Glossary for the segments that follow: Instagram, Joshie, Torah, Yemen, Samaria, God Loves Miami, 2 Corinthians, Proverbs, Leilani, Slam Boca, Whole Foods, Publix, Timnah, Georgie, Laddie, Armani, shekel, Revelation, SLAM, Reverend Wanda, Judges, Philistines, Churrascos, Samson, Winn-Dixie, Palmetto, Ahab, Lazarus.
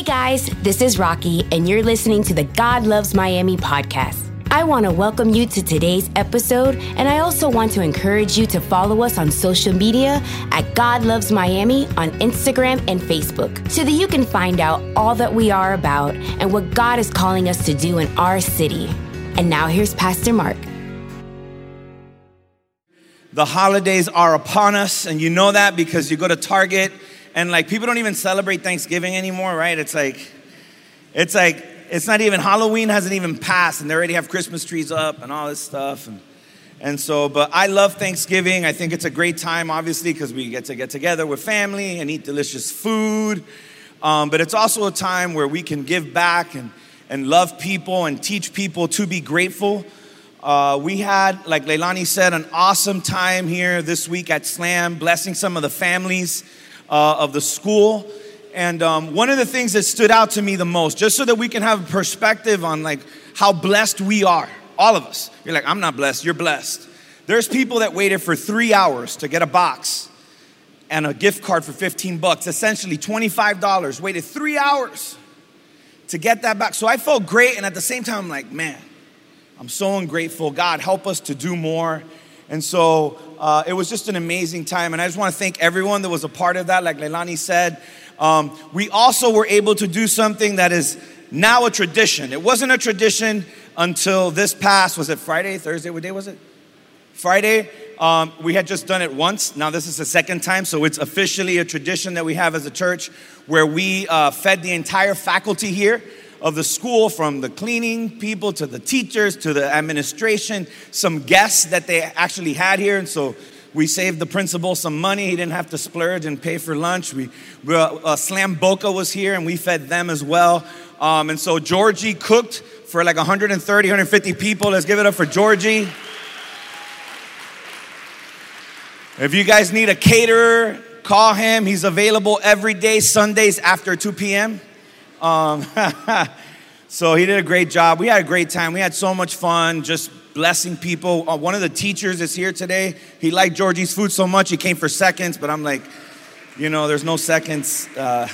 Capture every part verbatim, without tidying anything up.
Hey guys, this is Rocky, and you're listening to the God Loves Miami podcast. I want to welcome you to today's episode, and I also want to encourage you to follow us on social media at God Loves Miami on Instagram and Facebook so that you can find out all that we are about and what God is calling us to do in our city. And now here's Pastor Mark. The holidays are upon us, and you know that because you go to Target. And like, people don't even celebrate Thanksgiving anymore, right? It's like, it's like, it's not even, Halloween hasn't even passed, and they already have Christmas trees up and all this stuff. And, and so, but I love Thanksgiving. I think it's a great time, obviously, because we get to get together with family and eat delicious food. Um, but it's also a time where we can give back and, and love people and teach people to be grateful. Uh, we had, like Leilani said, an awesome time here this week at SLAM, blessing some of the families Uh, of the school. And um, one of the things that stood out to me the most, just so that we can have a perspective on like how blessed we are, all of us. You're like, I'm not blessed, you're blessed. There's people that waited for three hours to get a box and a gift card for fifteen bucks, essentially twenty-five dollars, waited three hours to get that back. So I felt great, and at the same time, I'm like, man, I'm so ungrateful. God, help us to do more. And so uh, it was just an amazing time. And I just want to thank everyone that was a part of that. Like Leilani said, um, we also were able to do something that is now a tradition. It wasn't a tradition until this past, was it Friday, Thursday? What day was it? Friday. Um, we had just done it once. Now this is the second time. So it's officially a tradition that we have as a church where we uh, fed the entire faculty here of the school, from the cleaning people to the teachers to the administration, some guests that they actually had here. And so we saved the principal some money. He didn't have to splurge and pay for lunch. We, we uh, Slam Boca was here, and we fed them as well. Um, and so Georgie cooked for like one hundred thirty, one hundred fifty people. Let's give it up for Georgie. If you guys need a caterer, call him. He's available every day, Sundays after two p.m. Um, so he did a great job. We had a great time. We had so much fun, just blessing people. Uh, one of the teachers is here today. He liked Georgie's food so much, he came for seconds, but I'm like, you know, there's no seconds. Uh,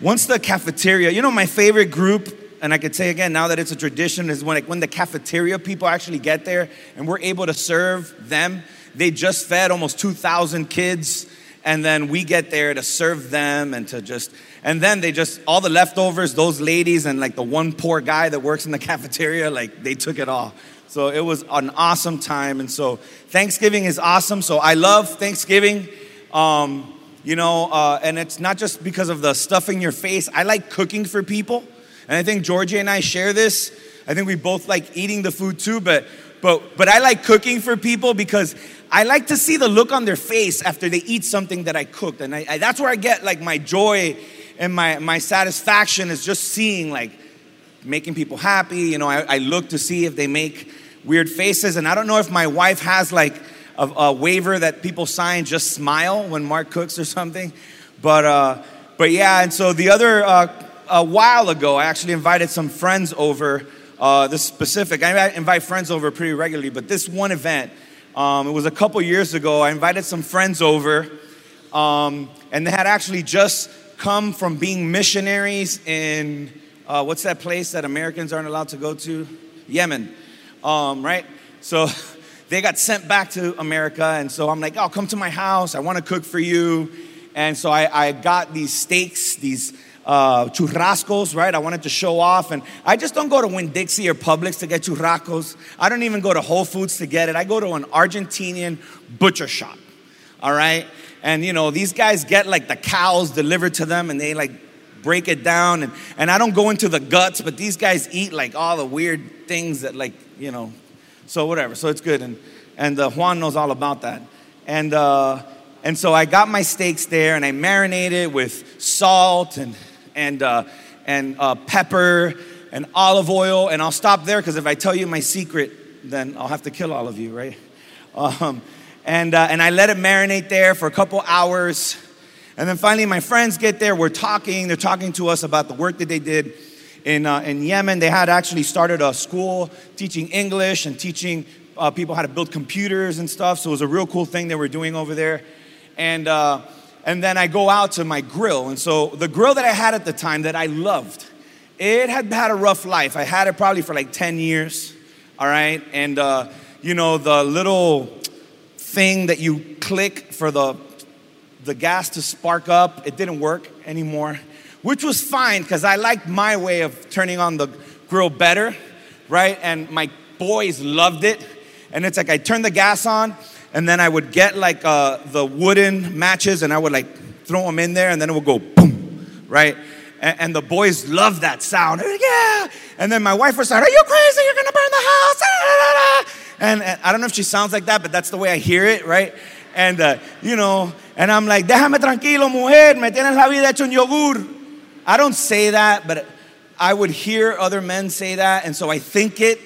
once the cafeteria, you know, my favorite group, and I could say again, now that it's a tradition, is when, like, when the cafeteria people actually get there and we're able to serve them. They just fed almost two thousand kids. And then we get there to serve them and to just, and then they just, all the leftovers, those ladies and like the one poor guy that works in the cafeteria, like they took it all. So it was an awesome time. And so Thanksgiving is awesome. So I love Thanksgiving, um, you know, uh, and it's not just because of the stuff in your face. I like cooking for people. And I think Georgie and I share this. I think we both like eating the food too, but But but I like cooking for people because I like to see the look on their face after they eat something that I cooked. And I, I, that's where I get like my joy and my, my satisfaction is just seeing, like, making people happy. You know, I, I look to see if they make weird faces. And I don't know if my wife has like a, a waiver that people sign, just smile when Mark cooks or something. But, uh, but yeah, and so the other, uh, a while ago, I actually invited some friends over. Uh, this specific, I invite friends over pretty regularly, but this one event, um, it was a couple years ago, I invited some friends over, um, and they had actually just come from being missionaries in, uh, what's that place that Americans aren't allowed to go to? Yemen, um, right? So they got sent back to America, and so I'm like, oh, come to my house, I want to cook for you. And so I, I got these steaks, these Uh, churrascos, right? I wanted to show off, and I just don't go to Winn-Dixie or Publix to get churrascos. I don't even go to Whole Foods to get it. I go to an Argentinian butcher shop, all right? And, you know, these guys get, like, the cows delivered to them, and they, like, break it down, and, and I don't go into the guts, but these guys eat, like, all the weird things that, like, you know, so whatever. So it's good, and, and uh, Juan knows all about that. And, uh, and so I got my steaks there, and I marinated with salt and and uh, and uh, pepper and olive oil. And I'll stop there because if I tell you my secret, then I'll have to kill all of you, right? Um, and, uh, and I let it marinate there for a couple hours. And then finally my friends get there, we're talking, they're talking to us about the work that they did in, uh, in Yemen. They had actually started a school teaching English and teaching uh, people how to build computers and stuff. So it was a real cool thing they were doing over there. And, uh, and then I go out to my grill. And so the grill that I had at the time that I loved, it had had a rough life. I had it probably for like ten years, all right? And, uh, you know, the little thing that you click for the the gas to spark up, it didn't work anymore, which was fine because I liked my way of turning on the grill better, right? And my boys loved it. And it's like I turned the gas on, and then I would get like uh, the wooden matches, and I would like throw them in there, and then it would go boom, right? And, and the boys loved that sound. Yeah. And then my wife was like, "Are you crazy? You're gonna burn the house!" And, and I don't know if she sounds like that, but that's the way I hear it, right? And uh, you know, and I'm like, "Déjame tranquilo, mujer, me tienes la vida hecho un yogur." I don't say that, but I would hear other men say that, and so I think it,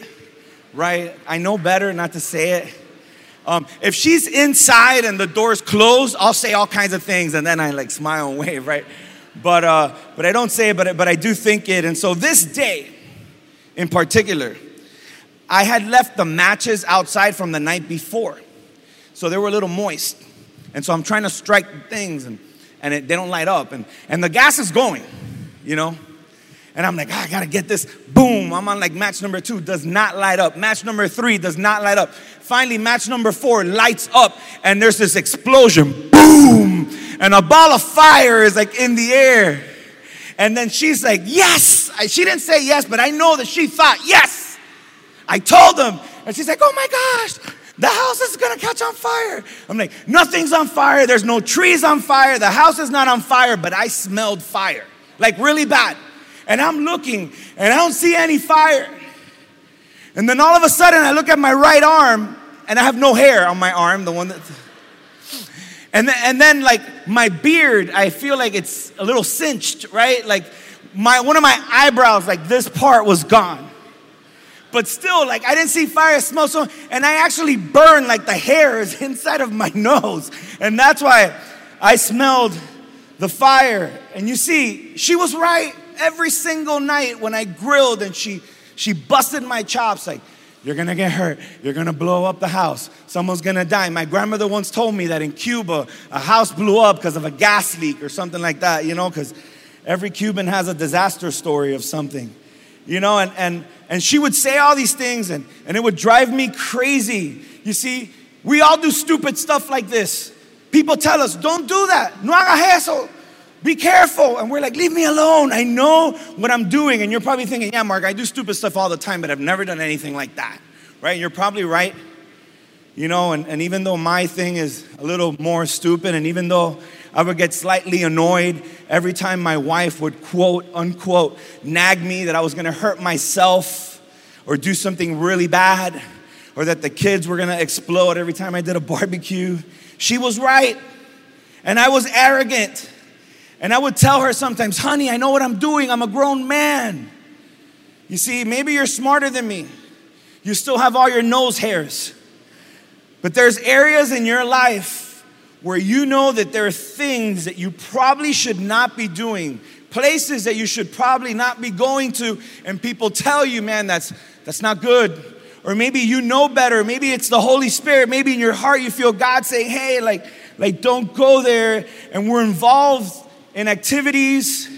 right? I know better not to say it. Um, if she's inside and the door's closed, I'll say all kinds of things, and then I like smile and wave, right? But uh, but I don't say it, but but I do think it. And so this day, in particular, I had left the matches outside from the night before, so they were a little moist, and so I'm trying to strike things, and and it, they don't light up, and and the gas is going, you know. And I'm like, oh, I gotta get this. Boom, I'm on like match number two, does not light up. Match number three does not light up. Finally, match number four lights up, and there's this explosion, boom, and a ball of fire is like in the air. And then she's like, yes. She didn't say yes, but I know that she thought, yes. I told them, and she's like, oh my gosh, the house is gonna catch on fire. I'm like, nothing's on fire. There's no trees on fire. The house is not on fire, but I smelled fire, like really bad. And I'm looking, and I don't see any fire. And then all of a sudden, I look at my right arm, and I have no hair on my arm, the one that... And then, and then like, my beard, I feel like it's a little cinched, right? Like, my one of my eyebrows, like, this part was gone. But still, like, I didn't see fire, it smelled so... And I actually burned, like, the hair is inside of my nose. And that's why I smelled the fire. And you see, she was right. Every single night when I grilled and she she busted my chops like, you're going to get hurt. You're going to blow up the house. Someone's going to die. My grandmother once told me that in Cuba, a house blew up because of a gas leak or something like that, you know, because every Cuban has a disaster story of something, you know, and, and, and she would say all these things and, and it would drive me crazy. You see, we all do stupid stuff like this. People tell us, don't do that. No hagas eso. Be careful. And we're like, leave me alone. I know what I'm doing. And you're probably thinking, yeah, Mark, I do stupid stuff all the time, but I've never done anything like that, right? You're probably right, you know, and, and even though my thing is a little more stupid, and even though I would get slightly annoyed every time my wife would, quote, unquote, nag me that I was going to hurt myself or do something really bad or that the kids were going to explode every time I did a barbecue, she was right. And I was arrogant. And I would tell her sometimes, honey, I know what I'm doing. I'm a grown man. You see, maybe you're smarter than me. You still have all your nose hairs. But there's areas in your life where you know that there are things that you probably should not be doing, places that you should probably not be going to, and people tell you, man, that's that's not good. Or maybe you know better. Maybe it's the Holy Spirit. Maybe in your heart you feel God saying, hey, like, like don't go there. And we're involved in activities,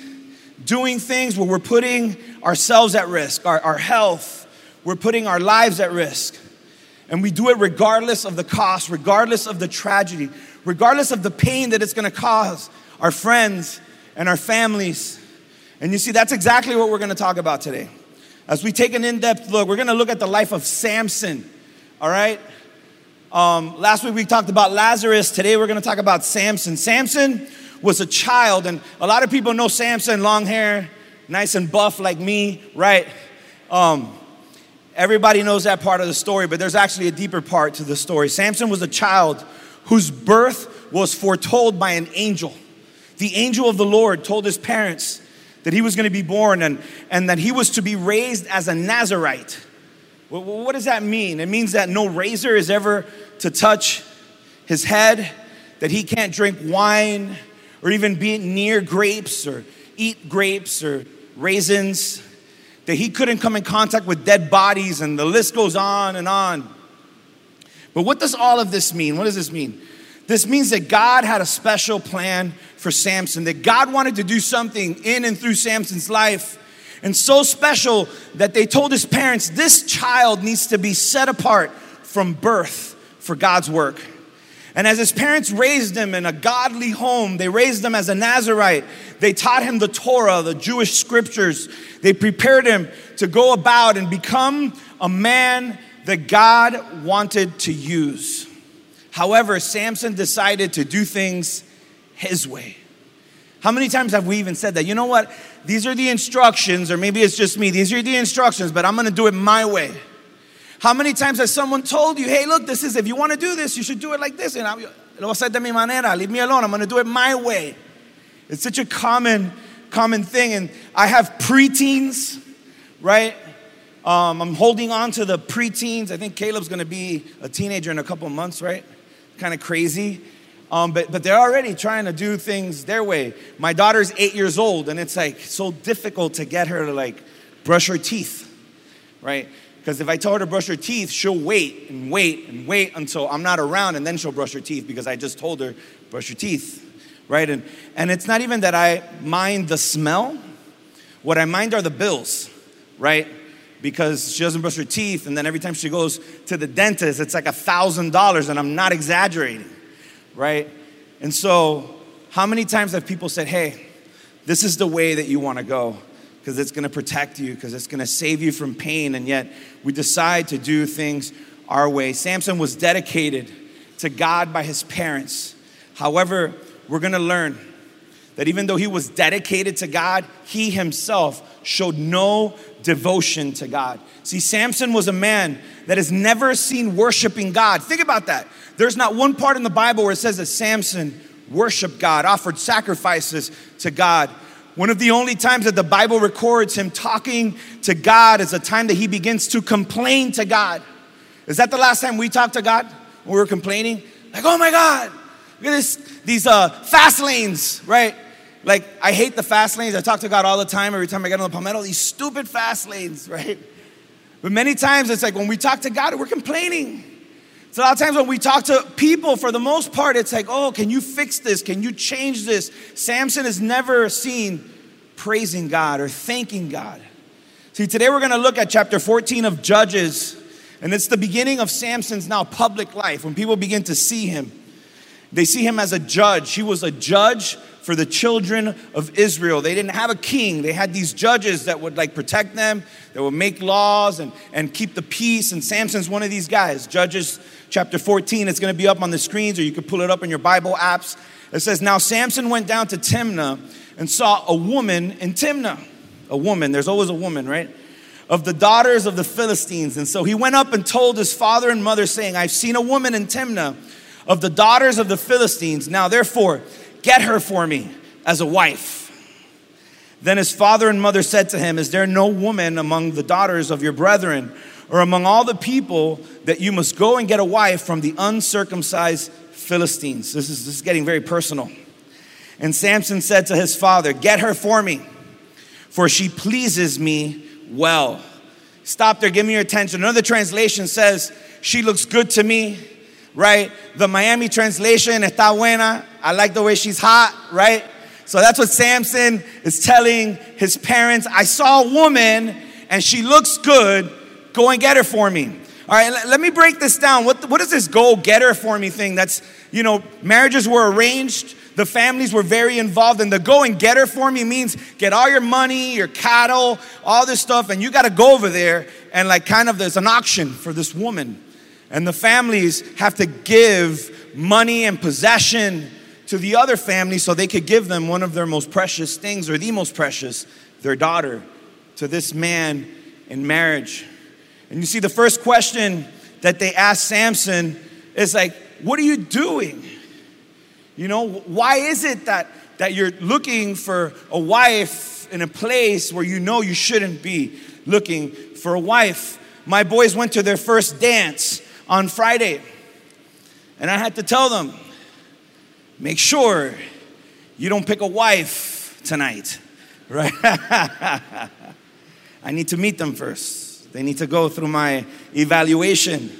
doing things where we're putting ourselves at risk, our, our health, we're putting our lives at risk. And we do it regardless of the cost, regardless of the tragedy, regardless of the pain that it's going to cause our friends and our families. And you see, that's exactly what we're going to talk about today. As we take an in-depth look, we're going to look at the life of Samson, all right? Um, last week we talked about Lazarus. Today we're going to talk about Samson. Samson was a child, and a lot of people know Samson, long hair, nice and buff like me, right? Um, everybody knows that part of the story, but there's actually a deeper part to the story. Samson was a child whose birth was foretold by an angel. The angel of the Lord told his parents that he was going to be born and, and that he was to be raised as a Nazarite. What, what does that mean? It means that no razor is ever to touch his head, that he can't drink wine, or even be near grapes or eat grapes or raisins, that he couldn't come in contact with dead bodies, and the list goes on and on. But what does all of this mean? What does this mean? This means that God had a special plan for Samson, that God wanted to do something in and through Samson's life, and so special that they told his parents, this child needs to be set apart from birth for God's work. And as his parents raised him in a godly home, they raised him as a Nazarite. They taught him the Torah, the Jewish scriptures. They prepared him to go about and become a man that God wanted to use. However, Samson decided to do things his way. How many times have we even said that? You know what? These are the instructions, or maybe it's just me. These are the instructions, but I'm going to do it my way. How many times has someone told you, hey, look, this is, if you want to do this, you should do it like this. And I'm, lo hacer de mi manera, leave me alone. I'm going to do it my way. It's such a common, common thing. And I have preteens, right? Um, I'm holding on to the preteens. I think Caleb's going to be a teenager in a couple months, right? Kind of crazy. Um, but, but they're already trying to do things their way. My daughter's eight years old, and it's like so difficult to get her to like brush her teeth, right? Because if I tell her to brush her teeth, she'll wait and wait and wait until I'm not around, and then she'll brush her teeth because I just told her, brush your teeth, right? And and it's not even that I mind the smell. What I mind are the bills, right? Because she doesn't brush her teeth, and then every time she goes to the dentist, it's like a thousand dollars, and I'm not exaggerating, right? And so how many times have people said, hey, this is the way that you want to go? Because it's going to protect you, because it's going to save you from pain, and yet we decide to do things our way. Samson was dedicated to God by his parents. However, we're going to learn that even though he was dedicated to God, he himself showed no devotion to God. See, Samson was a man that is never seen worshiping God. Think about that. There's not one part in the Bible where it says that Samson worshiped God, offered sacrifices to God. One of the only times that the Bible records him talking to God is a time that he begins to complain to God. Is that the last time we talked to God? When we were complaining? Like, oh my God, look at this, these uh, fast lanes, right? Like, I hate the fast lanes. I talk to God all the time. Every time I get on the Palmetto, these stupid fast lanes, right? But many times it's like when we talk to God, we're complaining. So a lot of times when we talk to people, for the most part, it's like, oh, can you fix this? Can you change this? Samson is never seen praising God or thanking God. See, today we're going to look at chapter fourteen of Judges, and it's the beginning of Samson's now public life when people begin to see him. They see him as a judge. He was a judge for the children of Israel. They didn't have a king. They had these judges that would like protect them, that would make laws and, and keep the peace. And Samson's one of these guys. Judges chapter fourteen, it's going to be up on the screens, or you can pull it up in your Bible apps. It says, now Samson went down to Timnah and saw a woman in Timnah. A woman, there's always a woman, right? Of the daughters of the Philistines. And so he went up and told his father and mother, saying, I've seen a woman in Timnah of the daughters of the Philistines. Now, therefore, get her for me as a wife. Then his father and mother said to him, is there no woman among the daughters of your brethren or among all the people that you must go and get a wife from the uncircumcised Philistines? This is, this is getting very personal. And Samson said to his father, get her for me, for she pleases me well. Stop there, give me your attention. Another translation says, she looks good to me. Right? The Miami translation, está buena. I like the way she's hot, right? So that's what Samson is telling his parents. I saw a woman and she looks good. Go and get her for me. All right, let, let me break this down. What, what is this go get her for me thing? That's, you know, marriages were arranged. The families were very involved, and the go and get her for me means get all your money, your cattle, all this stuff. And you got to go over there and like kind of there's an auction for this woman. And the families have to give money and possession to the other family so they could give them one of their most precious things, or the most precious, their daughter, to this man in marriage. And you see, the first question that they asked Samson is like, what are you doing? You know, why is it that, that you're looking for a wife in a place where you know you shouldn't be looking for a wife? My boys went to their first dance on Friday, and I had to tell them, make sure you don't pick a wife tonight, right? I need to meet them first. They need to go through my evaluation.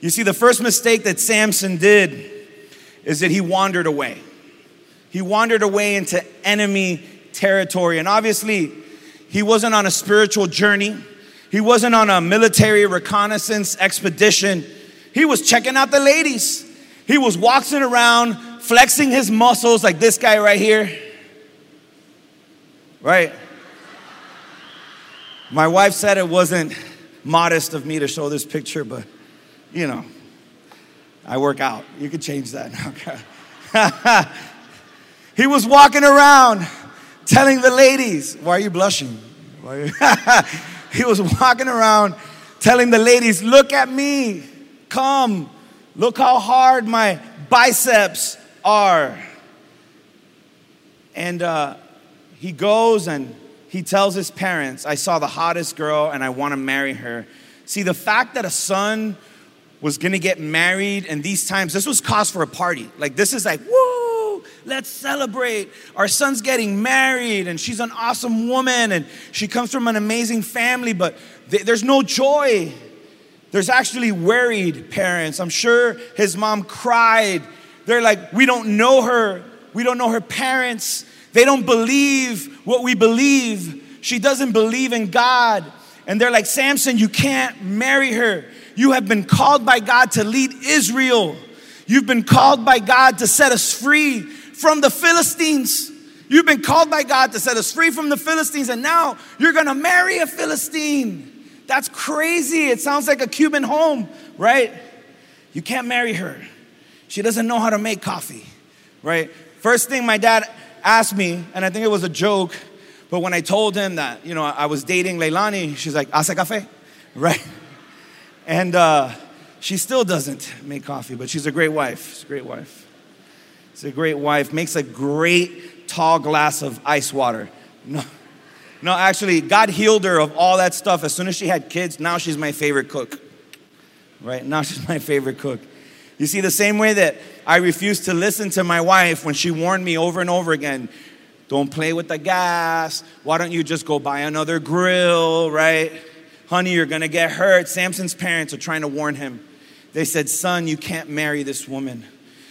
You see, the first mistake that Samson did is that he wandered away. He wandered away into enemy territory. And obviously, he wasn't on a spiritual journey. He wasn't on a military reconnaissance expedition. He was checking out the ladies. He was walking around, flexing his muscles like this guy right here. Right? My wife said it wasn't modest of me to show this picture, but, you know, I work out. You could change that. Okay. He was walking around telling the ladies, why are you blushing? Why are you? He was walking around telling the ladies, look at me. Come. Look how hard my biceps are. And uh, he goes and he tells his parents, I saw the hottest girl and I want to marry her. See, the fact that a son was going to get married in these times, this was cause for a party. Like, this is like, woo, let's celebrate. Our son's getting married and she's an awesome woman and she comes from an amazing family, but th- there's no joy. There's actually worried parents. I'm sure his mom cried. They're like, we don't know her. We don't know her parents. They don't believe what we believe. She doesn't believe in God. And they're like, Samson, you can't marry her. You have been called by God to lead Israel. You've been called by God to set us free from the Philistines. You've been called by God to set us free from the Philistines. And now you're going to marry a Philistine. That's crazy. It sounds like a Cuban home, right? You can't marry her. She doesn't know how to make coffee, right? First thing my dad asked me, and I think it was a joke, but when I told him that, you know, I was dating Leilani, she's like, hace café, right? And uh, she still doesn't make coffee, but she's a great wife. She's a great wife. She's a great wife. Makes a great tall glass of ice water. No. No, actually, God healed her of all that stuff. As soon as she had kids, now she's my favorite cook. Right? Now she's my favorite cook. You see, the same way that I refused to listen to my wife when she warned me over and over again, don't play with the gas. Why don't you just go buy another grill, right? Honey, you're going to get hurt. Samson's parents are trying to warn him. They said, son, you can't marry this woman.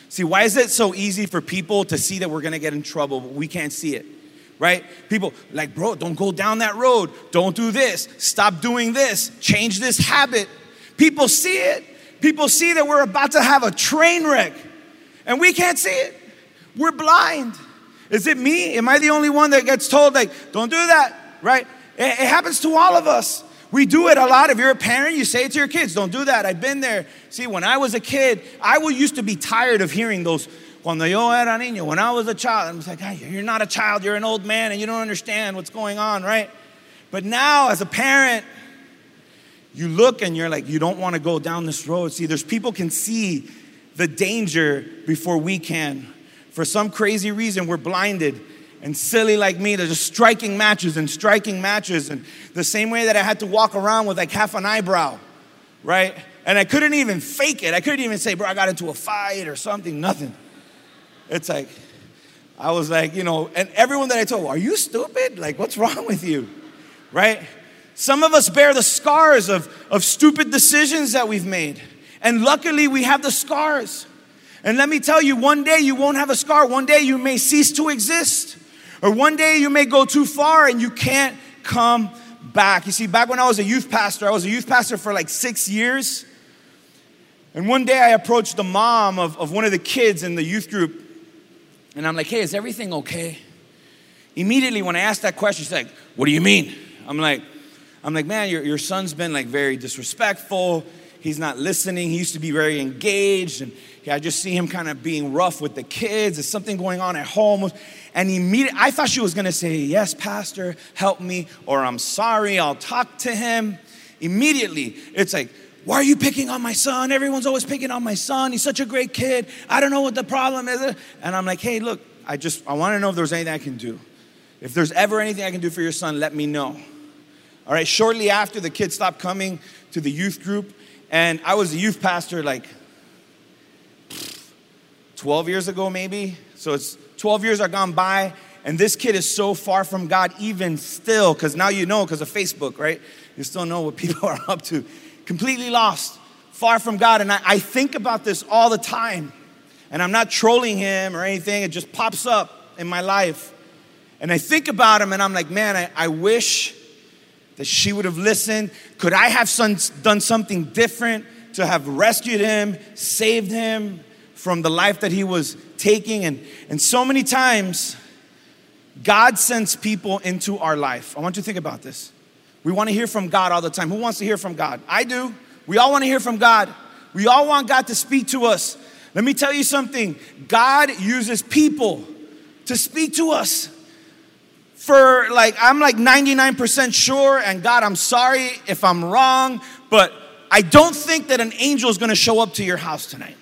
See, why is it so easy for people to see that we're going to get in trouble, but we can't see it? Right? People like, bro, don't go down that road. Don't do this. Stop doing this. Change this habit. People see it. People see that we're about to have a train wreck and we can't see it. We're blind. Is it me? Am I the only one that gets told, like, don't do that? Right? It, it happens to all of us. We do it a lot. If you're a parent, you say it to your kids, don't do that. I've been there. See, when I was a kid, I used to be tired of hearing those. Cuando yo era niño, when I was a child, I was like, hey, you're not a child, you're an old man, and you don't understand what's going on, right? But now, as a parent, you look and you're like, you don't want to go down this road. See, there's people can see the danger before we can. For some crazy reason, we're blinded. And silly like me, they're just striking matches and striking matches. And the same way that I had to walk around with like half an eyebrow, right? And I couldn't even fake it. I couldn't even say, bro, I got into a fight or something, nothing. It's like, I was like, you know, and everyone that I told, are you stupid? Like, what's wrong with you? Right? Some of us bear the scars of, of stupid decisions that we've made. And luckily, we have the scars. And let me tell you, one day you won't have a scar. One day you may cease to exist. Or one day you may go too far and you can't come back. You see, back when I was a youth pastor, I was a youth pastor for like six years. And one day I approached the mom of, of one of the kids in the youth group. And I'm like, hey, is everything okay? Immediately when I asked that question, she's like, what do you mean? I'm like, I'm like, man, your, your son's been like very disrespectful. He's not listening. He used to be very engaged. And yeah, I just see him kind of being rough with the kids. There's something going on at home. And immediately, I thought she was going to say, yes, pastor, help me. Or I'm sorry, I'll talk to him. Immediately, it's like, why are you picking on my son? Everyone's always picking on my son. He's such a great kid. I don't know what the problem is. And I'm like, hey, look, I just, I want to know if there's anything I can do. If there's ever anything I can do for your son, let me know. All right, shortly after, the kids stopped coming to the youth group. And I was a youth pastor like twelve years ago, maybe. So it's twelve years are gone by. And this kid is so far from God even still. Because now you know, because of Facebook, right? You still know what people are up to. Completely lost, far from God. And I, I think about this all the time. and I'm not trolling him or anything. It just pops up in my life. And I think about him, and I'm like, man, I, I wish that she would have listened. Could I have son, done something different to have rescued him, saved him from the life that he was taking? And, and so many times, God sends people into our life. I want you to think about this. We want to hear from God all the time. Who wants to hear from God? I do. We all want to hear from God. We all want God to speak to us. Let me tell you something. God uses people to speak to us. For like, I'm like ninety-nine percent sure, and God, I'm sorry if I'm wrong, but I don't think that an angel is going to show up to your house tonight.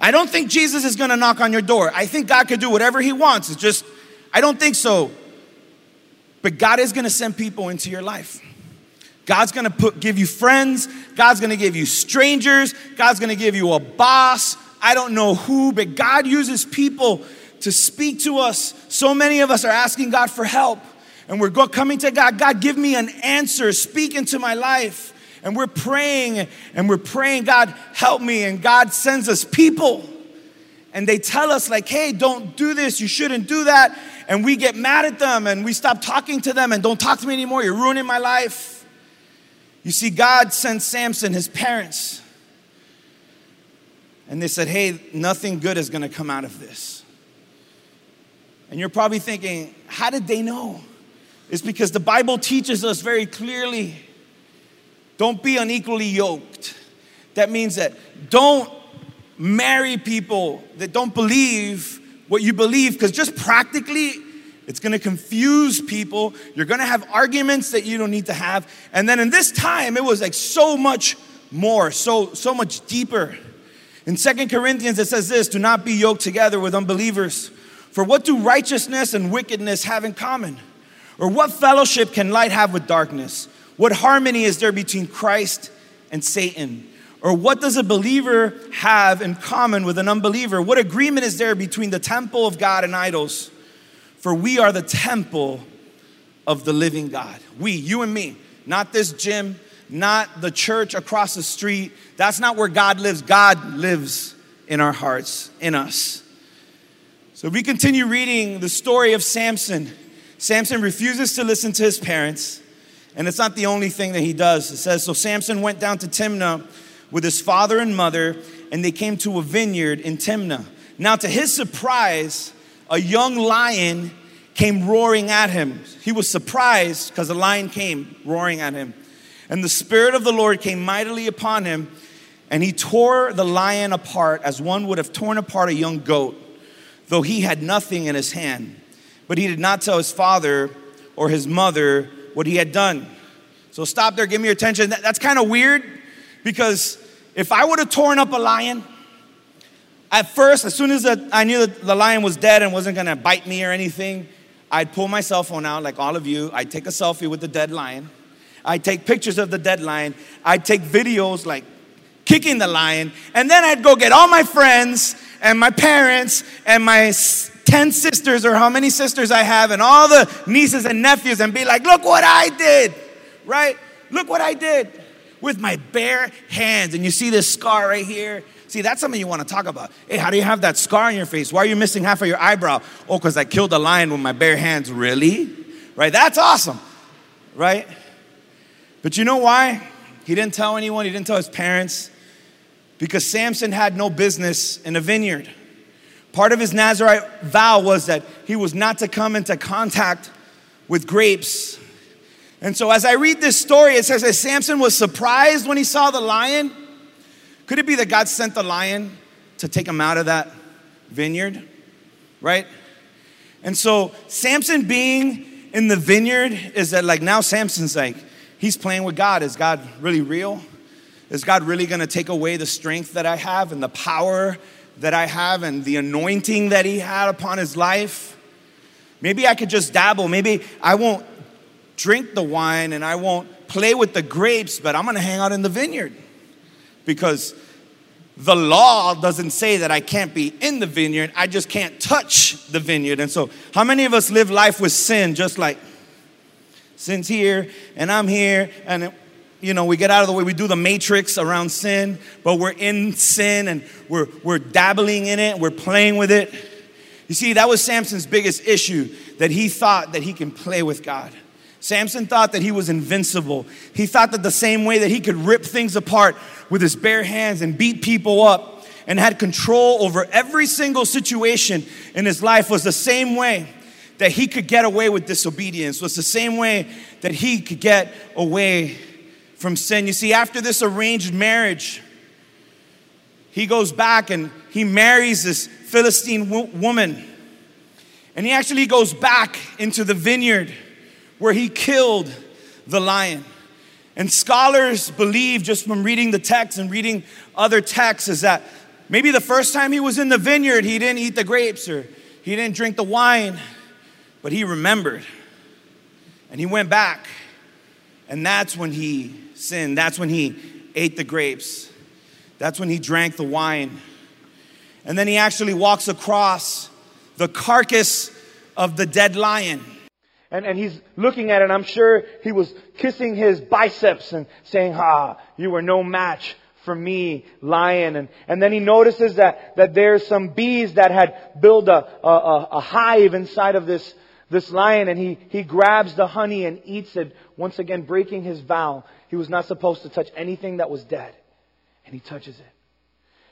I don't think Jesus is going to knock on your door. I think God could do whatever he wants. It's just, I don't think so. But God is going to send people into your life. God's going to put give you friends. God's going to give you strangers. God's going to give you a boss. I don't know who, but God uses people to speak to us. So many of us are asking God for help, and we're coming to God. God, give me an answer. Speak into my life. And we're praying, and we're praying, God, help me. And God sends us people, and they tell us like, hey, don't do this. You shouldn't do that. And we get mad at them, and we stop talking to them, and don't talk to me anymore. You're ruining my life. You see, God sent Samson, his parents, and they said, hey, nothing good is going to come out of this. And you're probably thinking, how did they know? It's because the Bible teaches us very clearly, don't be unequally yoked. That means that don't marry people that don't believe what you believe, because just practically, it's going to confuse people. You're going to have arguments that you don't need to have. And then in this time, it was like so much more, so, so much deeper. In Second Corinthians, it says this, do not be yoked together with unbelievers. For what do righteousness and wickedness have in common? Or what fellowship can light have with darkness? What harmony is there between Christ and Satan? Or what does a believer have in common with an unbeliever? What agreement is there between the temple of God and idols? For we are the temple of the living God. We, you and me, not this gym, not the church across the street. That's not where God lives. God lives in our hearts, in us. So we continue reading the story of Samson. Samson refuses to listen to his parents, and it's not the only thing that he does. It says, so Samson went down to Timnah with his father and mother, and they came to a vineyard in Timnah. Now, to his surprise, a young lion came roaring at him. He was surprised because a lion came roaring at him. And the Spirit of the Lord came mightily upon him, and he tore the lion apart as one would have torn apart a young goat, though he had nothing in his hand. But he did not tell his father or his mother what he had done. So stop there, give me your attention. That, that's kind of weird, because if I would have torn up a lion, at first, as soon as the, I knew that the lion was dead and wasn't going to bite me or anything, I'd pull my cell phone out like all of you. I'd take a selfie with the dead lion. I'd take pictures of the dead lion. I'd take videos like kicking the lion. And then I'd go get all my friends and my parents and my ten sisters, or how many sisters I have, and all the nieces and nephews, and be like, look what I did, right? Look what I did with my bare hands. And you see this scar right here? See, that's something you want to talk about. Hey, how do you have that scar on your face? Why are you missing half of your eyebrow? Oh, because I killed a lion with my bare hands. Really? Right? That's awesome, right? But you know why? He didn't tell anyone. He didn't tell his parents, because Samson had no business in a vineyard. Part of his Nazarite vow was that he was not to come into contact with grapes. And so as I read this story, it says that Samson was surprised when he saw the lion. Could it be that God sent the lion to take him out of that vineyard, right? And so Samson being in the vineyard is that like now Samson's like, he's playing with God. Is God really real? Is God really going to take away the strength that I have and the power that I have and the anointing that he had upon his life? Maybe I could just dabble. Maybe I won't drink the wine and I won't play with the grapes, but I'm going to hang out in the vineyard, because the law doesn't say that I can't be in the vineyard. I just can't touch the vineyard. And so how many of us live life with sin? Just like, sin's here and I'm here and it, you know, we get out of the way. We do the matrix around sin, but we're in sin and we're we're dabbling in it. We're playing with it. You see, that was Samson's biggest issue, that he thought that he can play with God. Samson thought that he was invincible. He thought that the same way that he could rip things apart with his bare hands and beat people up and had control over every single situation in his life, was the same way that he could get away with disobedience, was the same way that he could get away from sin. You see, after this arranged marriage, he goes back and he marries this Philistine wo- woman. And he actually goes back into the vineyard where he killed the lion. And scholars believe, just from reading the text and reading other texts, is that maybe the first time he was in the vineyard, he didn't eat the grapes or he didn't drink the wine, but he remembered. And he went back. And that's when he sinned. That's when he ate the grapes. That's when he drank the wine. And then he actually walks across the carcass of the dead lion. And and he's looking at it, and I'm sure he was kissing his biceps and saying, "Ah, you were no match for me, lion." And, and then he notices that, that there's some bees that had built a, a, a hive inside of this This lion, and he, he grabs the honey and eats it, once again breaking his vow. He was not supposed to touch anything that was dead. And he touches it.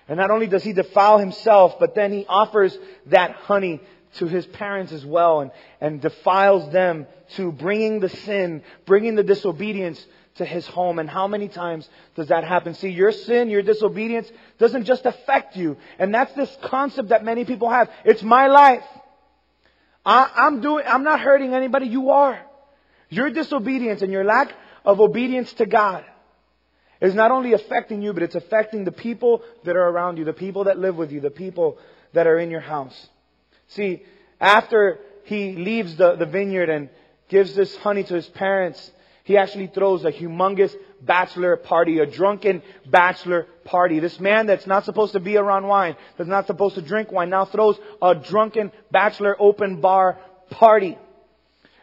And not only does he defile himself, but then he offers that honey to his parents as well, and, and defiles them too, bringing the sin, bringing the disobedience to his home. And how many times does that happen? See, your sin, your disobedience doesn't just affect you. And that's this concept that many people have. It's my life. I, I'm doing, I'm not hurting anybody. You are. Your disobedience and your lack of obedience to God is not only affecting you, but it's affecting the people that are around you, the people that live with you, the people that are in your house. See, after he leaves the, the vineyard and gives this honey to his parents, he actually throws a humongous bachelor party, a drunken bachelor party. This man that's not supposed to be around wine, that's not supposed to drink wine, now throws a drunken bachelor open bar party.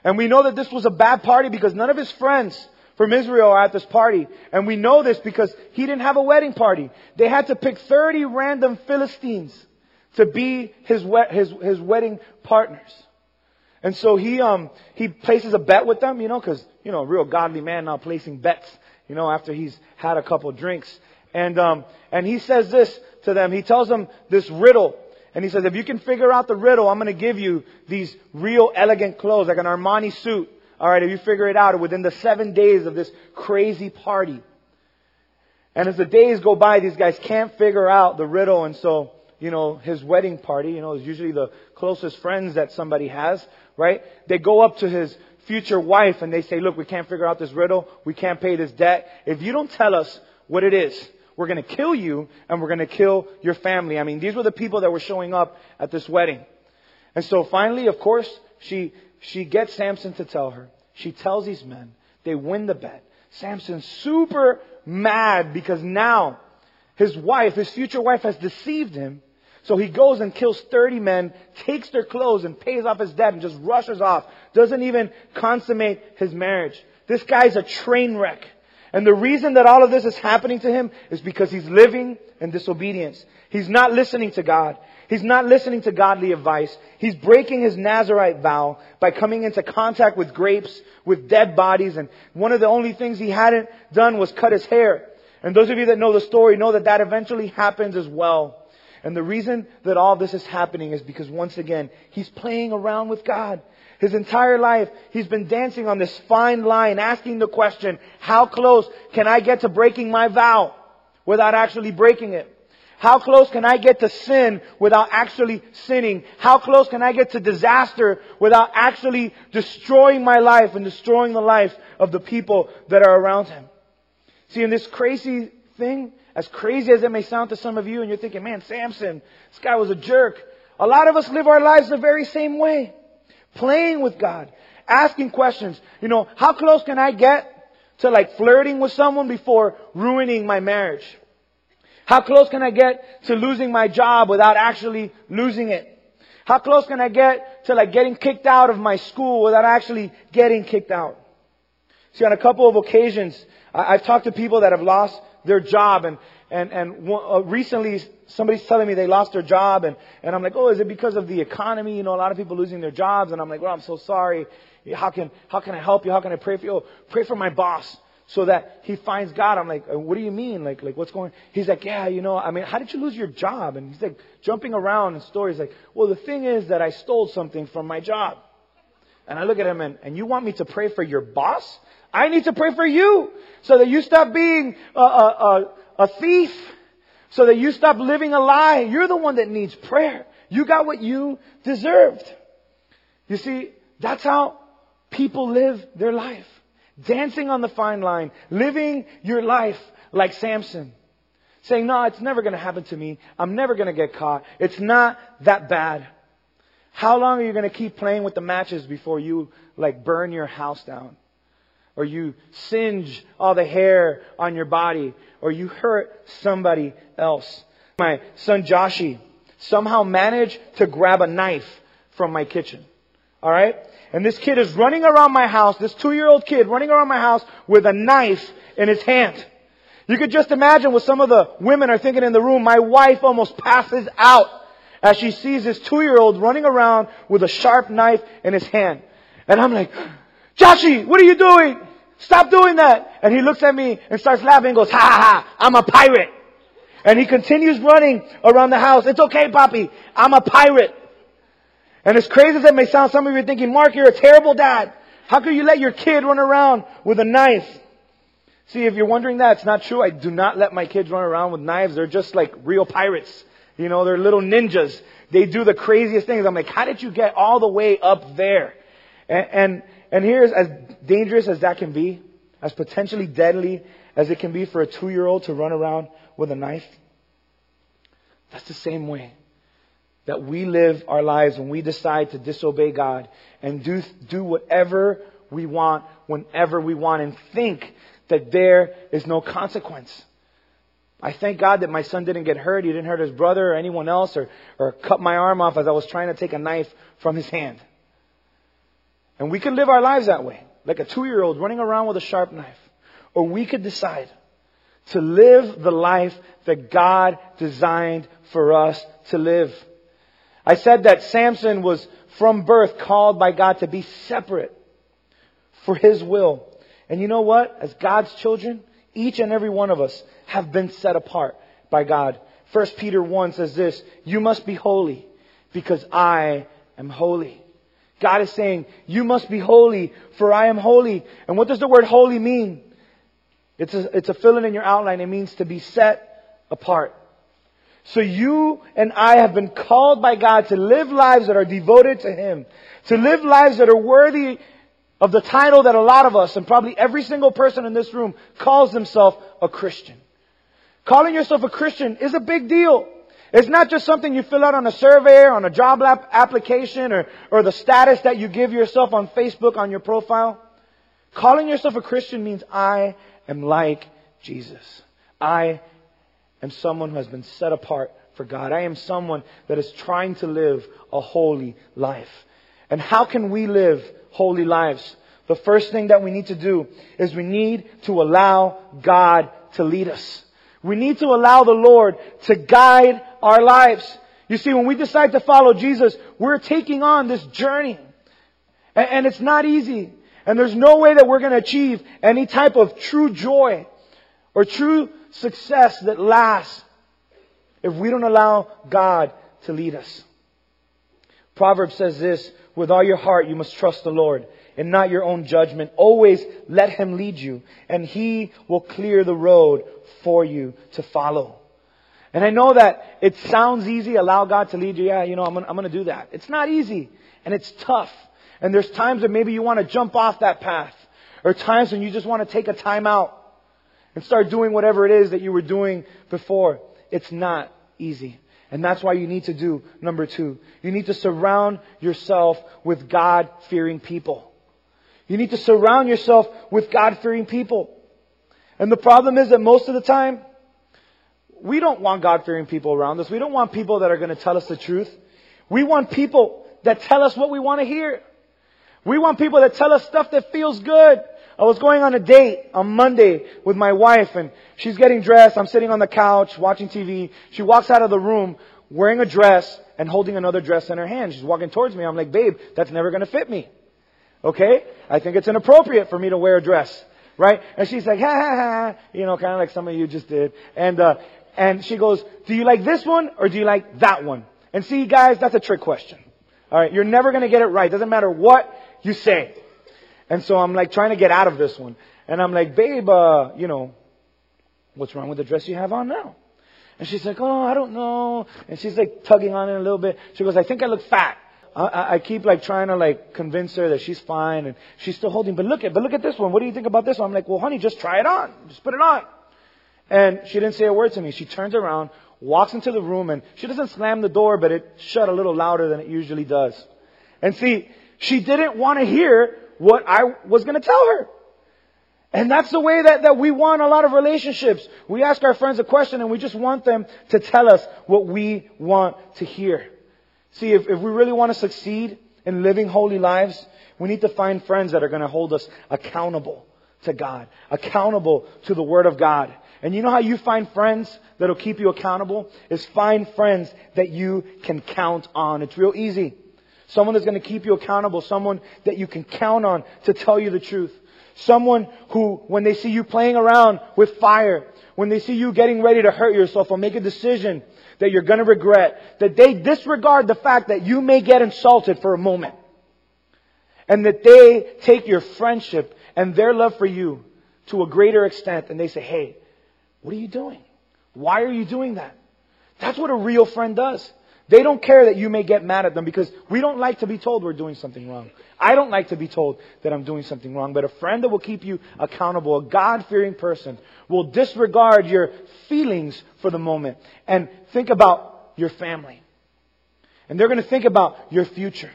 And we know that this was a bad party because none of his friends from Israel are at this party. And we know this because he didn't have a wedding party. They had to pick thirty random Philistines to be his we- his, his wedding partners. And so he um he places a bet with them, you know, because, you know, a real godly man now placing bets, you know, after he's had a couple drinks. And um and he says this to them. He tells them this riddle. And he says, if you can figure out the riddle, I'm going to give you these real elegant clothes, like an Armani suit. All right, if you figure it out within the seven days of this crazy party. And as the days go by, these guys can't figure out the riddle. And so, you know, his wedding party, you know, is usually the closest friends that somebody has. Right? They go up to his future wife and they say, look, we can't figure out this riddle. We can't pay this debt. If you don't tell us what it is, we're going to kill you and we're going to kill your family. I mean, these were the people that were showing up at this wedding. And so finally, of course, she she gets Samson to tell her. She tells these men. They win the bet. Samson's super mad because now his wife, his future wife, has deceived him. So he goes and kills thirty men, takes their clothes and pays off his debt and just rushes off. Doesn't even consummate his marriage. This guy's a train wreck. And the reason that all of this is happening to him is because he's living in disobedience. He's not listening to God. He's not listening to godly advice. He's breaking his Nazarite vow by coming into contact with grapes, with dead bodies. And one of the only things he hadn't done was cut his hair. And those of you that know the story know that that eventually happens as well. And the reason that all this is happening is because, once again, he's playing around with God. His entire life, he's been dancing on this fine line, asking the question, how close can I get to breaking my vow without actually breaking it? How close can I get to sin without actually sinning? How close can I get to disaster without actually destroying my life and destroying the life of the people that are around him? See, in this crazy thing, as crazy as it may sound to some of you, and you're thinking, man, Samson, this guy was a jerk. A lot of us live our lives the very same way. Playing with God. Asking questions. You know, how close can I get to like flirting with someone before ruining my marriage? How close can I get to losing my job without actually losing it? How close can I get to like getting kicked out of my school without actually getting kicked out? See, on a couple of occasions, I've talked to people that have lost their job, and and and recently somebody's telling me they lost their job, and and I'm like, oh, is it because of the economy? You know, a lot of people losing their jobs, and I'm like, well, I'm so sorry. How can how can I help you? How can I pray for you? Oh, pray for my boss so that he finds God. I'm like, what do you mean? Like like what's going? He's like, yeah, you know, I mean, how did you lose your job? And he's like jumping around and stories like, well, the thing is that I stole something from my job. And I look at him and, and you want me to pray for your boss? I need to pray for you so that you stop being a, a, a, a thief, so that you stop living a lie. You're the one that needs prayer. You got what you deserved. You see, that's how people live their life. Dancing on the fine line, living your life like Samson. Saying, no, it's never going to happen to me. I'm never going to get caught. It's not that bad. How long are you going to keep playing with the matches before you like burn your house down? Or you singe all the hair on your body. Or you hurt somebody else. My son Joshie somehow managed to grab a knife from my kitchen. All right? And this kid is running around my house, this two-year-old kid running around my house with a knife in his hand. You could just imagine what some of the women are thinking in the room. My wife almost passes out as she sees this two-year-old running around with a sharp knife in his hand. And I'm like, Joshie, what are you doing? Stop doing that. And he looks at me and starts laughing and goes, ha ha ha, I'm a pirate. And he continues running around the house. It's okay, Papi, I'm a pirate. And as crazy as it may sound, some of you are thinking, Mark, you're a terrible dad. How could you let your kid run around with a knife? See, if you're wondering that, it's not true. I do not let my kids run around with knives. They're just like real pirates. You know, they're little ninjas. They do the craziest things. I'm like, how did you get all the way up there? And and, and here's as dangerous as that can be, as potentially deadly as it can be for a two-year-old to run around with a knife. That's the same way that we live our lives when we decide to disobey God and do do whatever we want, whenever we want, and think that there is no consequence. I thank God that my son didn't get hurt. He didn't hurt his brother or anyone else or, or cut my arm off as I was trying to take a knife from his hand. And we could live our lives that way, like a two-year-old running around with a sharp knife. Or we could decide to live the life that God designed for us to live. I said that Samson was from birth called by God to be separate for His will. And you know what? As God's children, each and every one of us have been set apart by God. First Peter one says this, you must be holy because I am holy. God is saying, you must be holy for I am holy. And what does the word holy mean? It's a, it's a fill in in your outline. It means to be set apart. So you and I have been called by God to live lives that are devoted to Him. To live lives that are worthy of the title that a lot of us, and probably every single person in this room, calls themselves a Christian. Calling yourself a Christian is a big deal. It's not just something you fill out on a survey or on a job application or, or the status that you give yourself on Facebook on your profile. Calling yourself a Christian means I am like Jesus. I am someone who has been set apart for God. I am someone that is trying to live a holy life. And how can we live holy lives? The first thing that we need to do is we need to allow God to lead us. We need to allow the Lord to guide our lives. You see, when we decide to follow Jesus, we're taking on this journey. And it's not easy. And there's no way that we're going to achieve any type of true joy or true success that lasts if we don't allow God to lead us. Proverbs says this, with all your heart, you must trust the Lord and not your own judgment. Always let Him lead you and He will clear the road for you to follow. And I know that it sounds easy. Allow God to lead you. Yeah, you know, I'm going I'm to do that. It's not easy and it's tough. And there's times that maybe you want to jump off that path or times when you just want to take a time out and start doing whatever it is that you were doing before. It's not easy. And that's why you need to do number two. You need to surround yourself with God-fearing people. You need to surround yourself with God-fearing people. And the problem is that most of the time, we don't want God-fearing people around us. We don't want people that are going to tell us the truth. We want people that tell us what we want to hear. We want people that tell us stuff that feels good. I was going on a date on Monday with my wife, and she's getting dressed. I'm sitting on the couch watching T V. She walks out of the room wearing a dress and holding another dress in her hand. She's walking towards me. I'm like, babe, that's never going to fit me. Okay? I think it's inappropriate for me to wear a dress. Right? And she's like, ha ha ha. You know, kind of like some of you just did. And, uh, and she goes, do you like this one or do you like that one? And see, guys, that's a trick question. All right? You're never going to get it right. Doesn't matter what you say. And so I'm like trying to get out of this one. And I'm like, babe, uh, you know, what's wrong with the dress you have on now? And she's like, oh, I don't know. And she's like tugging on it a little bit. She goes, I think I look fat. I, I, I keep like trying to like convince her that she's fine. And she's still holding. But look at, but look at this one. What do you think about this one? I'm like, well, honey, just try it on. Just put it on. And she didn't say a word to me. She turns around, walks into the room, and she doesn't slam the door, but it shut a little louder than it usually does. And see, she didn't want to hear what I was going to tell her. And that's the way that, that we want a lot of relationships. We ask our friends a question and we just want them to tell us what we want to hear. See, if, if we really want to succeed in living holy lives, we need to find friends that are going to hold us accountable to God, accountable to the Word of God. And you know how you find friends that will keep you accountable? Is find friends that you can count on. It's real easy. Someone that's going to keep you accountable. Someone that you can count on to tell you the truth. Someone who, when they see you playing around with fire, when they see you getting ready to hurt yourself or make a decision that you're going to regret, that they disregard the fact that you may get insulted for a moment. And that they take your friendship and their love for you to a greater extent. And they say, hey, what are you doing? Why are you doing that? That's what a real friend does. They don't care that you may get mad at them because we don't like to be told we're doing something wrong. I don't like to be told that I'm doing something wrong. But a friend that will keep you accountable, a God-fearing person, will disregard your feelings for the moment and think about your family. And they're going to think about your future.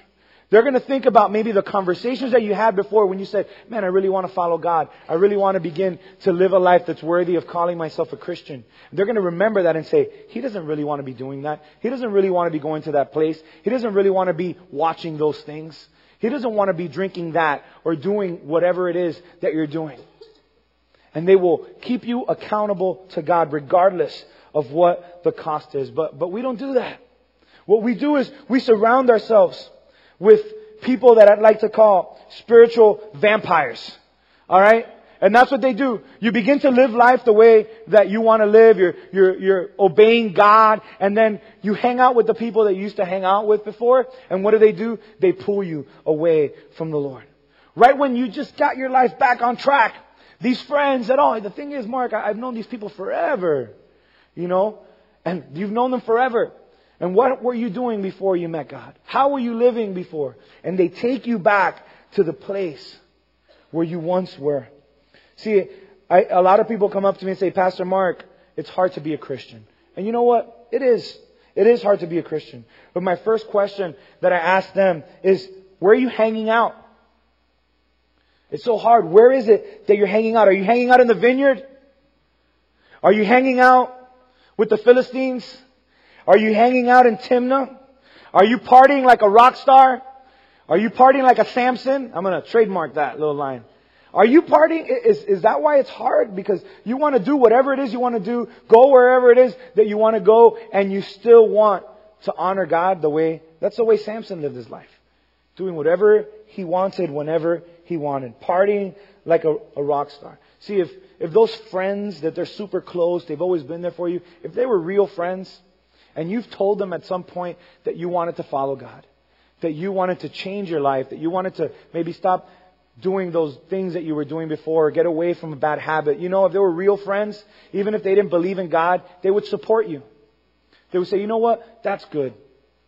They're going to think about maybe the conversations that you had before when you said, man, I really want to follow God. I really want to begin to live a life that's worthy of calling myself a Christian. They're going to remember that and say, he doesn't really want to be doing that. He doesn't really want to be going to that place. He doesn't really want to be watching those things. He doesn't want to be drinking that or doing whatever it is that you're doing. And they will keep you accountable to God regardless of what the cost is. But, but we don't do that. What we do is we surround ourselves with people that I'd like to call spiritual vampires. All right? And that's what they do. You begin to live life the way that you want to live. You're, you're, you're obeying God. And then you hang out with the people that you used to hang out with before. And what do they do? They pull you away from the Lord. Right when you just got your life back on track. These friends at all. The thing is, Mark, I've known these people forever. You know? And you've known them forever. And what were you doing before you met God? How were you living before? And they take you back to the place where you once were. See, I, a lot of people come up to me and say, Pastor Mark, it's hard to be a Christian. And you know what? It is. It is hard to be a Christian. But my first question that I ask them is, where are you hanging out? It's so hard. Where is it that you're hanging out? Are you hanging out in the vineyard? Are you hanging out with the Philistines? Are you hanging out in Timnah? Are you partying like a rock star? Are you partying like a Samson? I'm going to trademark that little line. Are you partying? Is, is that why it's hard? Because you want to do whatever it is you want to do, go wherever it is that you want to go, and you still want to honor God the way, that's the way Samson lived his life. Doing whatever he wanted, whenever he wanted. Partying like a, a rock star. See, if, if those friends that they're super close, they've always been there for you, if they were real friends, and you've told them at some point that you wanted to follow God, that you wanted to change your life, that you wanted to maybe stop doing those things that you were doing before, or get away from a bad habit. You know, if they were real friends, even if they didn't believe in God, they would support you. They would say, you know what? That's good.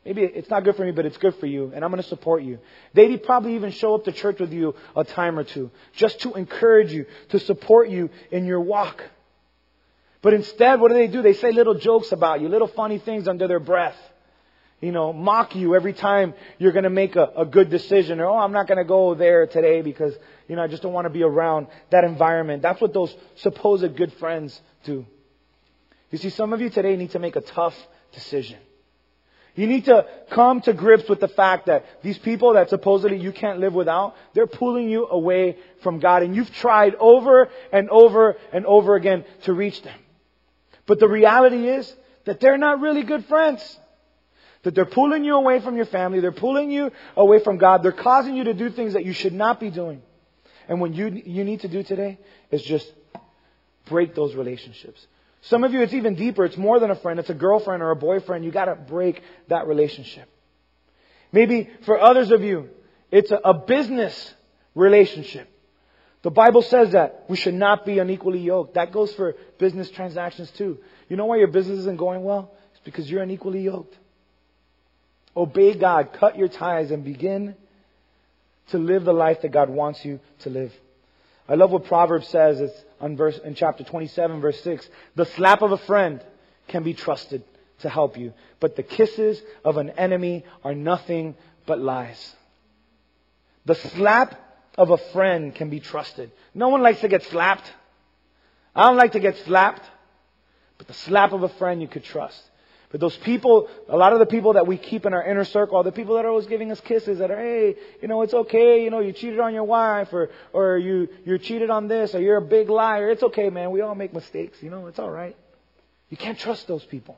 Maybe it's not good for me, but it's good for you. And I'm going to support you. They'd probably even show up to church with you a time or two just to encourage you, to support you in your walk. But instead, what do they do? They say little jokes about you, little funny things under their breath. You know, mock you every time you're going to make a, a good decision. Or, oh, I'm not going to go there today because, you know, I just don't want to be around that environment. That's what those supposed good friends do. You see, some of you today need to make a tough decision. You need to come to grips with the fact that these people that supposedly you can't live without, they're pulling you away from God. And you've tried over and over and over again to reach them. But the reality is that they're not really good friends. That they're pulling you away from your family. They're pulling you away from God. They're causing you to do things that you should not be doing. And what you you need to do today is just break those relationships. Some of you, it's even deeper. It's more than a friend. It's a girlfriend or a boyfriend. You got to break that relationship. Maybe for others of you, it's a, a business relationship. The Bible says that we should not be unequally yoked. That goes for business transactions too. You know why your business isn't going well? It's because you're unequally yoked. Obey God, cut your ties, and begin to live the life that God wants you to live. I love what Proverbs says. It's on verse, in chapter twenty-seven, verse six. The slap of a friend can be trusted to help you, but the kisses of an enemy are nothing but lies. The slap of a friend can be trusted. No one likes to get slapped. I don't like to get slapped, but the slap of a friend you could trust. But those people, a lot of the people that we keep in our inner circle are the people that are always giving us kisses that are, hey, you know, it's okay, you know, you cheated on your wife or, or you, you're cheated on this or you're a big liar. It's okay, man. We all make mistakes. You know, it's all right. You can't trust those people.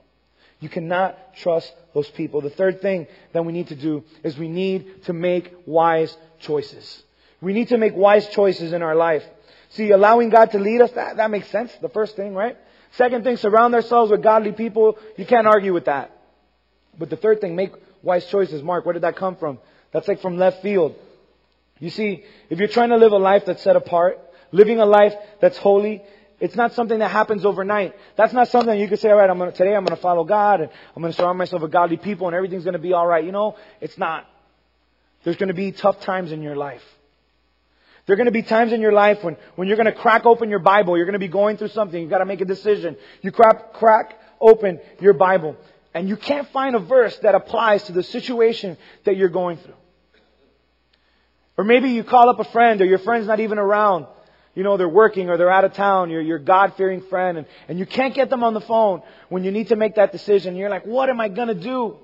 You cannot trust those people. The third thing that we need to do is we need to make wise choices. We need to make wise choices in our life. See, allowing God to lead us, that, that makes sense. The first thing, right? Second thing, surround ourselves with godly people. You can't argue with that. But the third thing, make wise choices. Mark, where did that come from? That's like from left field. You see, if you're trying to live a life that's set apart, living a life that's holy, it's not something that happens overnight. That's not something you can say, all right, I'm gonna, today I'm going to follow God and I'm going to surround myself with godly people and everything's going to be all right. You know, it's not. There's going to be tough times in your life. There are going to be times in your life when, when you're going to crack open your Bible. You're going to be going through something. You've got to make a decision. You crack, crack open your Bible. And you can't find a verse that applies to the situation that you're going through. Or maybe you call up a friend or your friend's not even around. You know, they're working or they're out of town. You're your God-fearing friend. And, and you can't get them on the phone when you need to make that decision. You're like, what am I going to do?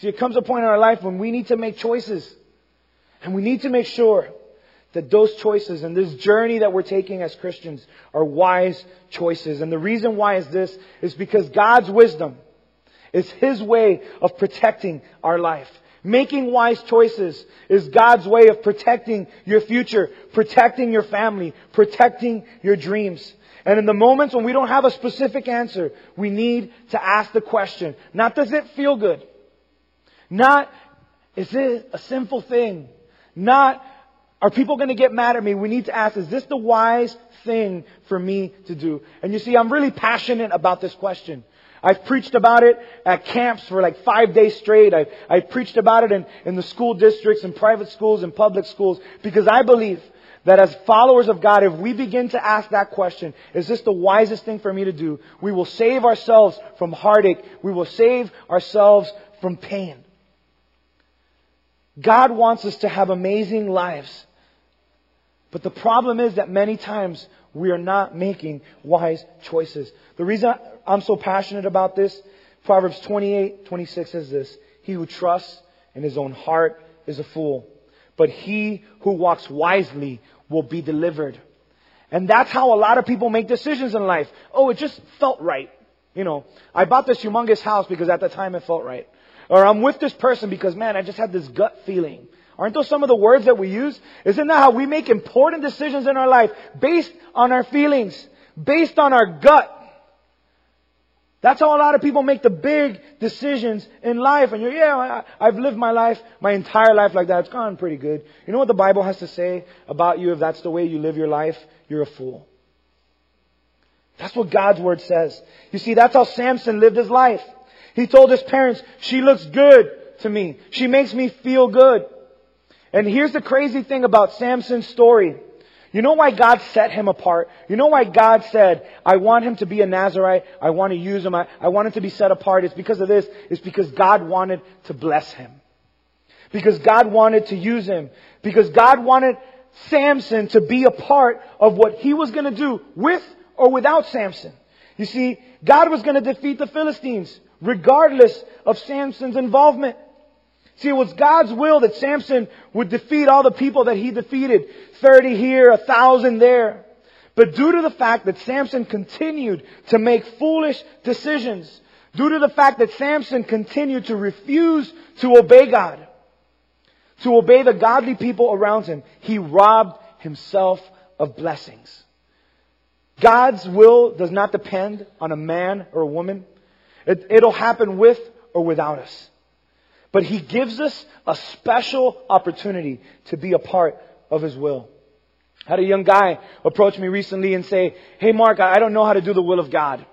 See, it comes a point in our life when we need to make choices. And we need to make sure that those choices and this journey that we're taking as Christians are wise choices. And the reason why is this, is because God's wisdom is His way of protecting our life. Making wise choices is God's way of protecting your future, protecting your family, protecting your dreams. And in the moments when we don't have a specific answer, we need to ask the question, not does it feel good? Not is it a sinful thing? Not are people going to get mad at me? We need to ask, is this the wise thing for me to do? And you see, I'm really passionate about this question. I've preached about it at camps for like five days straight. I've, I've preached about it in, in the school districts, in private schools, in public schools. Because I believe that as followers of God, if we begin to ask that question, is this the wisest thing for me to do? We will save ourselves from heartache. We will save ourselves from pain. God wants us to have amazing lives. But the problem is that many times we are not making wise choices. The reason I'm so passionate about this, Proverbs twenty-eight twenty-six says this, he who trusts in his own heart is a fool, but he who walks wisely will be delivered. And that's how a lot of people make decisions in life. Oh, it just felt right. You know, I bought this humongous house because at the time it felt right. Or I'm with this person because, man, I just had this gut feeling. Aren't those some of the words that we use? Isn't that how we make important decisions in our life? Based on our feelings. Based on our gut. That's how a lot of people make the big decisions in life. And you're, yeah, I've lived my life, my entire life like that. It's gone pretty good. You know what the Bible has to say about you? If that's the way you live your life, you're a fool. That's what God's Word says. You see, that's how Samson lived his life. He told his parents, she looks good to me. She makes me feel good. And here's the crazy thing about Samson's story. You know why God set him apart? You know why God said, I want him to be a Nazarite. I want to use him. I, I want him to be set apart. It's because of this. It's because God wanted to bless him. Because God wanted to use him. Because God wanted Samson to be a part of what he was going to do with or without Samson. You see, God was going to defeat the Philistines. regardless of Samson's involvement. See, it was God's will that Samson would defeat all the people that he defeated. Thirty here, a thousand there. But due to the fact that Samson continued to make foolish decisions, due to the fact that Samson continued to refuse to obey God, to obey the godly people around him, he robbed himself of blessings. God's will does not depend on a man or a woman. It, it'll happen with or without us. But He gives us a special opportunity to be a part of His will. I had a young guy approach me recently and say, "Hey Mark, I don't know how to do the will of God."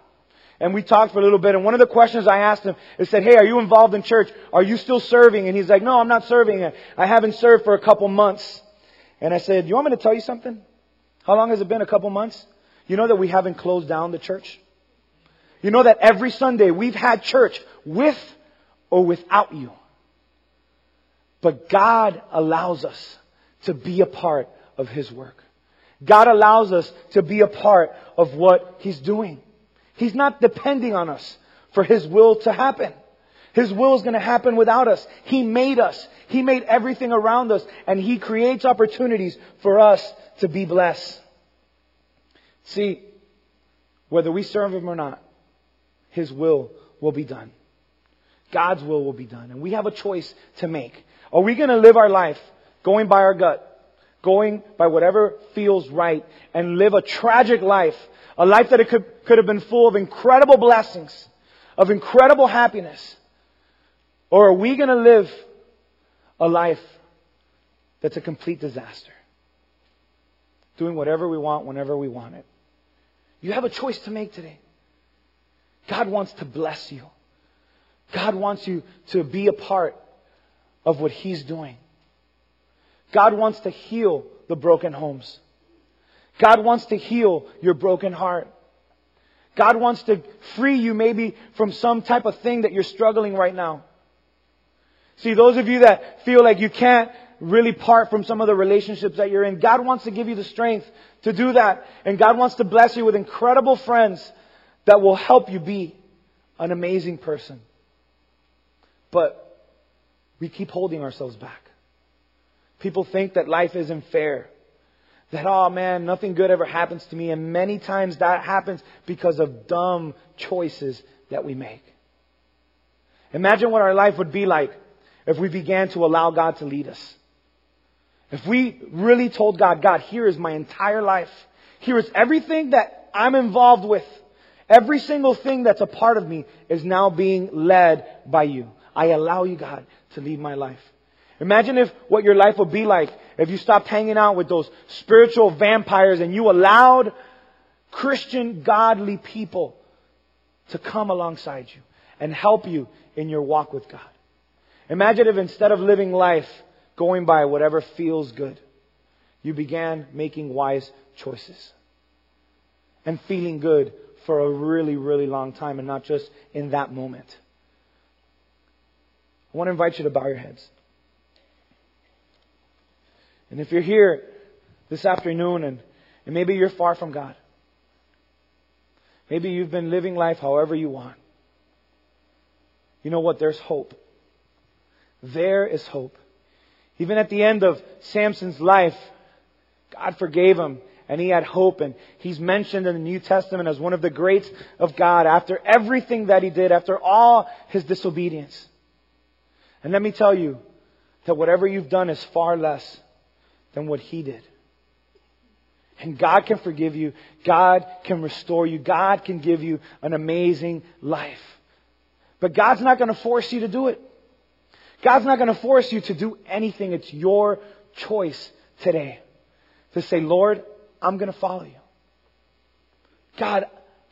And we talked for a little bit, and one of the questions I asked him is said, "Hey, are you involved in church? Are you still serving?" And he's like, "No, I'm not serving. I haven't served for a couple months." And I said, "You want me to tell you something? How long has it been? A couple months? You know that we haven't closed down the church? You know that every Sunday we've had church with or without you. But God allows us to be a part of His work. God allows us to be a part of what He's doing. He's not depending on us for His will to happen. His will is going to happen without us. He made us. He made everything around us. And He creates opportunities for us to be blessed. See, whether we serve Him or not, His will will be done. God's will will be done. And we have a choice to make. Are we going to live our life going by our gut, going by whatever feels right, and live a tragic life, a life that it could, could have been full of incredible blessings, of incredible happiness? Or are we going to live a life that's a complete disaster, doing whatever we want, whenever we want it? You have a choice to make today. God wants to bless you. God wants you to be a part of what He's doing. God wants to heal the broken homes. God wants to heal your broken heart. God wants to free you maybe from some type of thing that you're struggling right now. See, those of you that feel like you can't really part from some of the relationships that you're in, God wants to give you the strength to do that. And God wants to bless you with incredible friends that will help you be an amazing person. But we keep holding ourselves back. People think that life isn't fair. That, oh man, nothing good ever happens to me. And many times that happens because of dumb choices that we make. Imagine what our life would be like if we began to allow God to lead us. If we really told God, God, here is my entire life. Here is everything that I'm involved with. Every single thing that's a part of me is now being led by you. I allow you, God, to lead my life. Imagine if what your life would be like if you stopped hanging out with those spiritual vampires and you allowed Christian, godly people to come alongside you and help you in your walk with God. Imagine if instead of living life going by whatever feels good, you began making wise choices and feeling good for a really, really long time and not just in that moment. I want to invite you to bow your heads. And if you're here this afternoon and, and maybe you're far from God, maybe you've been living life however you want, you know what? There's hope. There is hope. Even at the end of Samson's life, God forgave him and he had hope. And he's mentioned in the New Testament as one of the greats of God after everything that he did, after all his disobedience. And let me tell you that whatever you've done is far less than what he did. And God can forgive you. God can restore you. God can give you an amazing life. But God's not going to force you to do it. God's not going to force you to do anything. It's your choice today to say, Lord, I'm going to follow you. God,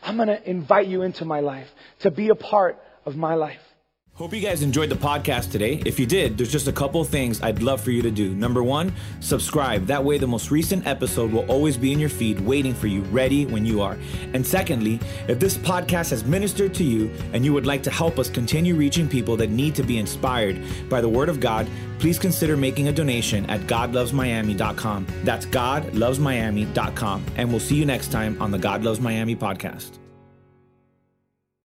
I'm going to invite you into my life, to be a part of my life. Hope you guys enjoyed the podcast today. If you did, there's just a couple things I'd love for you to do. Number one, subscribe. That way the most recent episode will always be in your feed waiting for you, ready when you are. And secondly, if this podcast has ministered to you and you would like to help us continue reaching people that need to be inspired by the Word of God, please consider making a donation at god loves miami dot com. That's god loves miami dot com. And we'll see you next time on the God Loves Miami podcast.